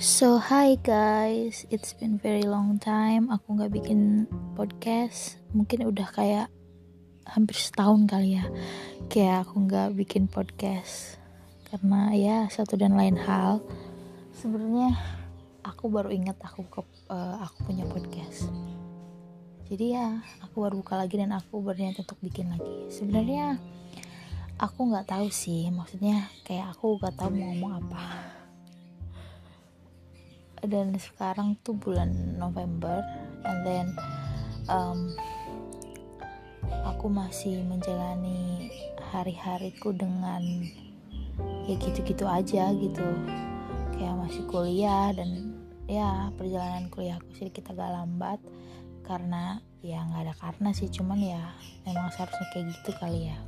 So hi guys, it's been very long time aku gak bikin podcast. Mungkin udah kayak hampir setahun kali ya, kayak aku gak bikin podcast karena ya satu dan lain hal. Sebenarnya aku baru ingat aku punya podcast. Jadi ya aku baru buka lagi dan aku berniat untuk bikin lagi. Sebenarnya aku gak tahu sih, maksudnya kayak aku gak tahu mau ngomong apa. Dan sekarang tuh bulan November, and then aku masih menjalani hari-hariku dengan ya gitu-gitu aja gitu, kayak masih kuliah dan ya perjalanan kuliahku sedikit agak lambat karena ya nggak ada karena sih, cuman ya emang seharusnya kayak gitu kali ya.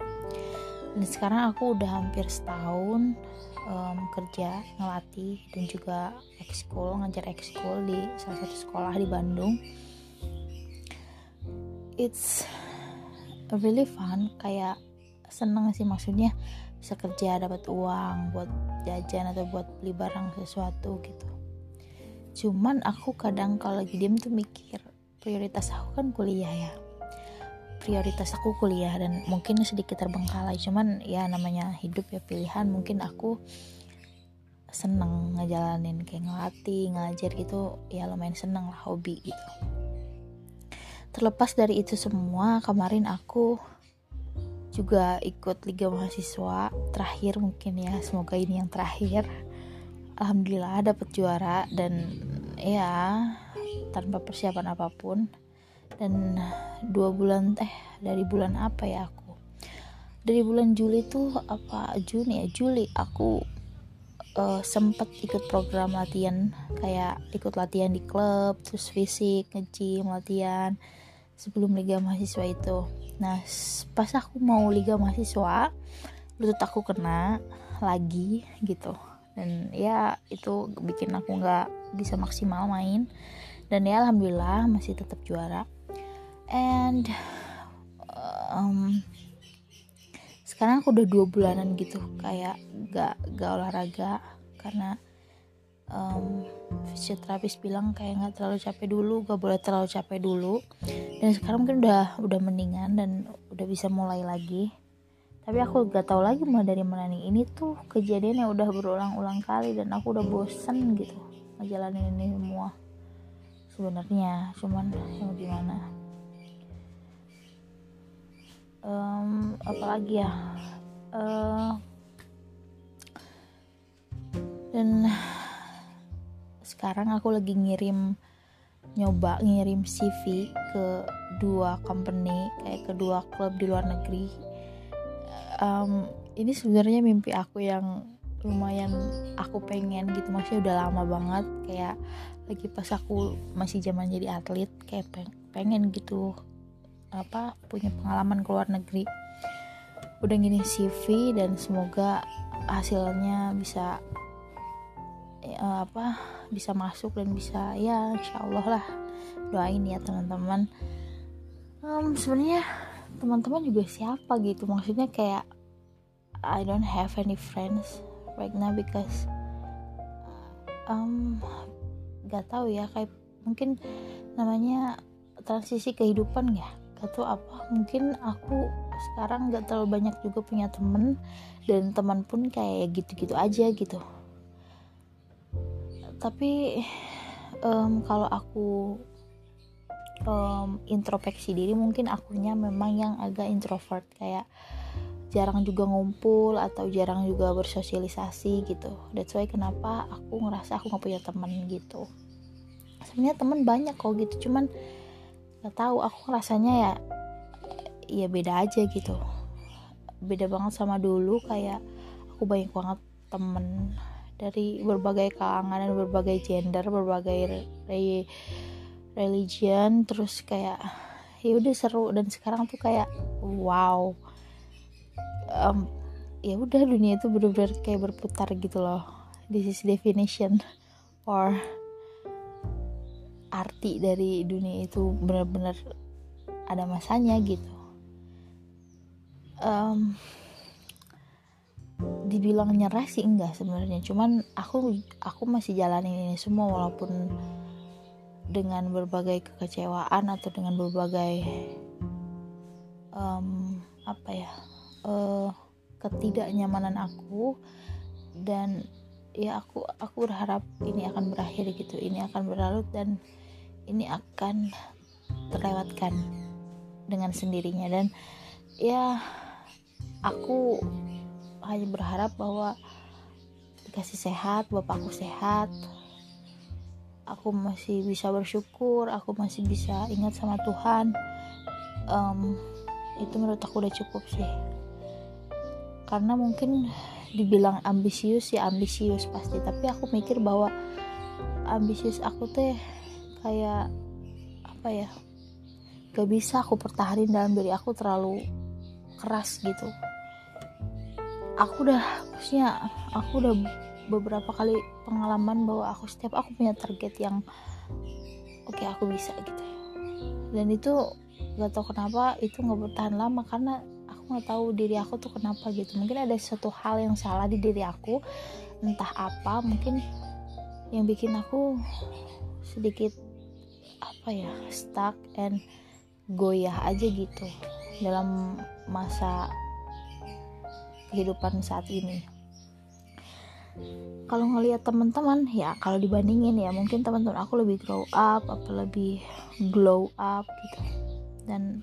Dan sekarang aku udah hampir setahun kerja ngelatih dan juga ekskul, ngajar ekskul di salah satu sekolah di Bandung. It's really fun, kayak seneng sih, maksudnya bisa kerja dapat uang buat jajan atau buat beli barang sesuatu gitu. Cuman aku kadang kalau lagi diem tuh mikir, prioritas aku kan kuliah ya. Prioritas aku kuliah dan mungkin sedikit terbengkalai, cuman ya namanya hidup ya pilihan. Mungkin aku seneng ngejalanin kayak ngelatih, ngajar gitu, ya lumayan seneng lah, hobi gitu. Terlepas dari itu semua, kemarin aku juga ikut Liga Mahasiswa terakhir mungkin ya, semoga ini yang terakhir. Alhamdulillah dapet juara dan ya tanpa persiapan apapun. Dan dari bulan apa ya, aku dari bulan Juli tuh apa Juni ya Juli aku sempat ikut program latihan, kayak ikut latihan di klub, terus fisik, nge-gym, latihan sebelum Liga Mahasiswa itu. Nah pas aku mau Liga Mahasiswa, lutut aku kena lagi gitu, dan ya itu bikin aku nggak bisa maksimal main. Dan ya alhamdulillah masih tetap juara. And sekarang aku udah 2 bulanan gitu kayak gak olahraga karena fisioterapis bilang kayak nggak terlalu capek dulu, gak boleh terlalu capek dulu. Dan sekarang mungkin udah mendingan dan udah bisa mulai lagi. Tapi aku gak tahu lagi mulai dari mana nih. Ini tuh kejadiannya udah berulang-ulang kali dan aku udah bosen gitu ngejalanin ini semua. Sebenarnya cuman mau gimana? Apalagi ya? Dan sekarang aku lagi nyoba ngirim CV ke 2 company, kayak ke 2 klub di luar negeri. Ini sebenarnya mimpi aku yang lumayan aku pengen gitu, maksudnya udah lama banget, kayak lagi pas aku masih zaman jadi atlet kayak pengen gitu punya pengalaman ke luar negeri. Udah gini CV dan semoga hasilnya bisa bisa masuk dan bisa ya insyaallah lah, doain ya teman-teman. Sebenarnya teman-teman juga siapa gitu, maksudnya kayak I don't have any friends right now because gak tahu ya, kayak mungkin namanya transisi kehidupan ya, gak tahu apa. Mungkin aku sekarang gak terlalu banyak juga punya temen, dan teman pun kayak gitu-gitu aja gitu. Tapi kalau aku introspeksi diri, mungkin akunya memang yang agak introvert, kayak jarang juga ngumpul atau jarang juga bersosialisasi gitu. That's why kenapa aku ngerasa aku gak punya teman gitu. Sebenarnya teman banyak kok gitu, cuman gak tahu aku rasanya ya beda aja gitu. Beda banget sama dulu, kayak aku banyak banget teman dari berbagai kalangan dan berbagai gender, berbagai religion, terus kayak ya udah seru. Dan sekarang tuh kayak wow. Ya udah, dunia itu benar-benar kayak berputar gitu loh. This is definition or arti dari dunia itu benar-benar ada masanya gitu. dibilang nyerah sih enggak sebenarnya, cuman aku masih jalanin ini semua walaupun dengan berbagai kekecewaan atau dengan berbagai ketidaknyamanan aku. Dan ya aku berharap ini akan berakhir gitu, ini akan berlalu dan ini akan terlewatkan dengan sendirinya. Dan ya aku hanya berharap bahwa dikasih sehat, bapakku sehat, aku masih bisa bersyukur, aku masih bisa ingat sama Tuhan. Itu menurut aku udah cukup sih. Karena mungkin dibilang ambisius ya ambisius pasti, tapi aku mikir bahwa ambisius aku teh kayak apa ya, gak bisa aku pertahanin dalam diri aku, terlalu keras gitu. Aku udah beberapa kali pengalaman bahwa setiap aku punya target yang oke, aku bisa gitu, dan itu gak tau kenapa itu gak bertahan lama karena aku gak tahu diri aku tuh kenapa gitu. Mungkin ada suatu hal yang salah di diri aku, entah apa, mungkin yang bikin aku sedikit stuck and goyah aja gitu dalam masa kehidupan saat ini. Kalau ngelihat teman-teman ya, kalau dibandingin ya mungkin teman-teman aku lebih grow up, lebih glow up gitu. Dan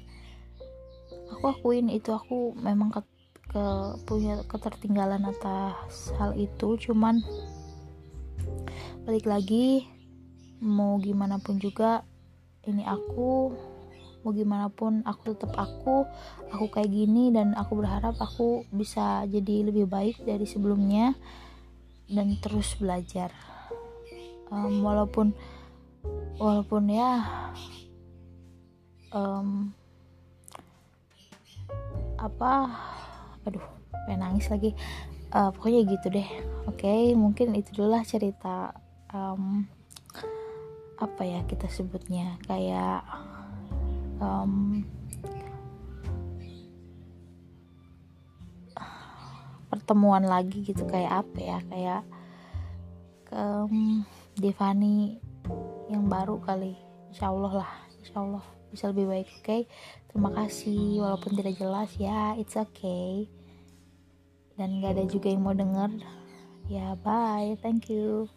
aku akuin itu aku memang punya ketertinggalan atas hal itu. Cuman balik lagi, mau gimana pun juga ini aku, mau gimana pun aku tetap aku kayak gini, dan aku berharap aku bisa jadi lebih baik dari sebelumnya dan terus belajar. Pokoknya gitu deh. Oke, mungkin itu dulu lah cerita kita sebutnya kayak pertemuan lagi gitu, kayak apa ya, kayak Devani yang baru kali. Insyaallah bisa lebih baik. Oke, terima kasih walaupun tidak jelas ya, it's okay. Dan gak ada juga yang mau denger ya, bye, thank you.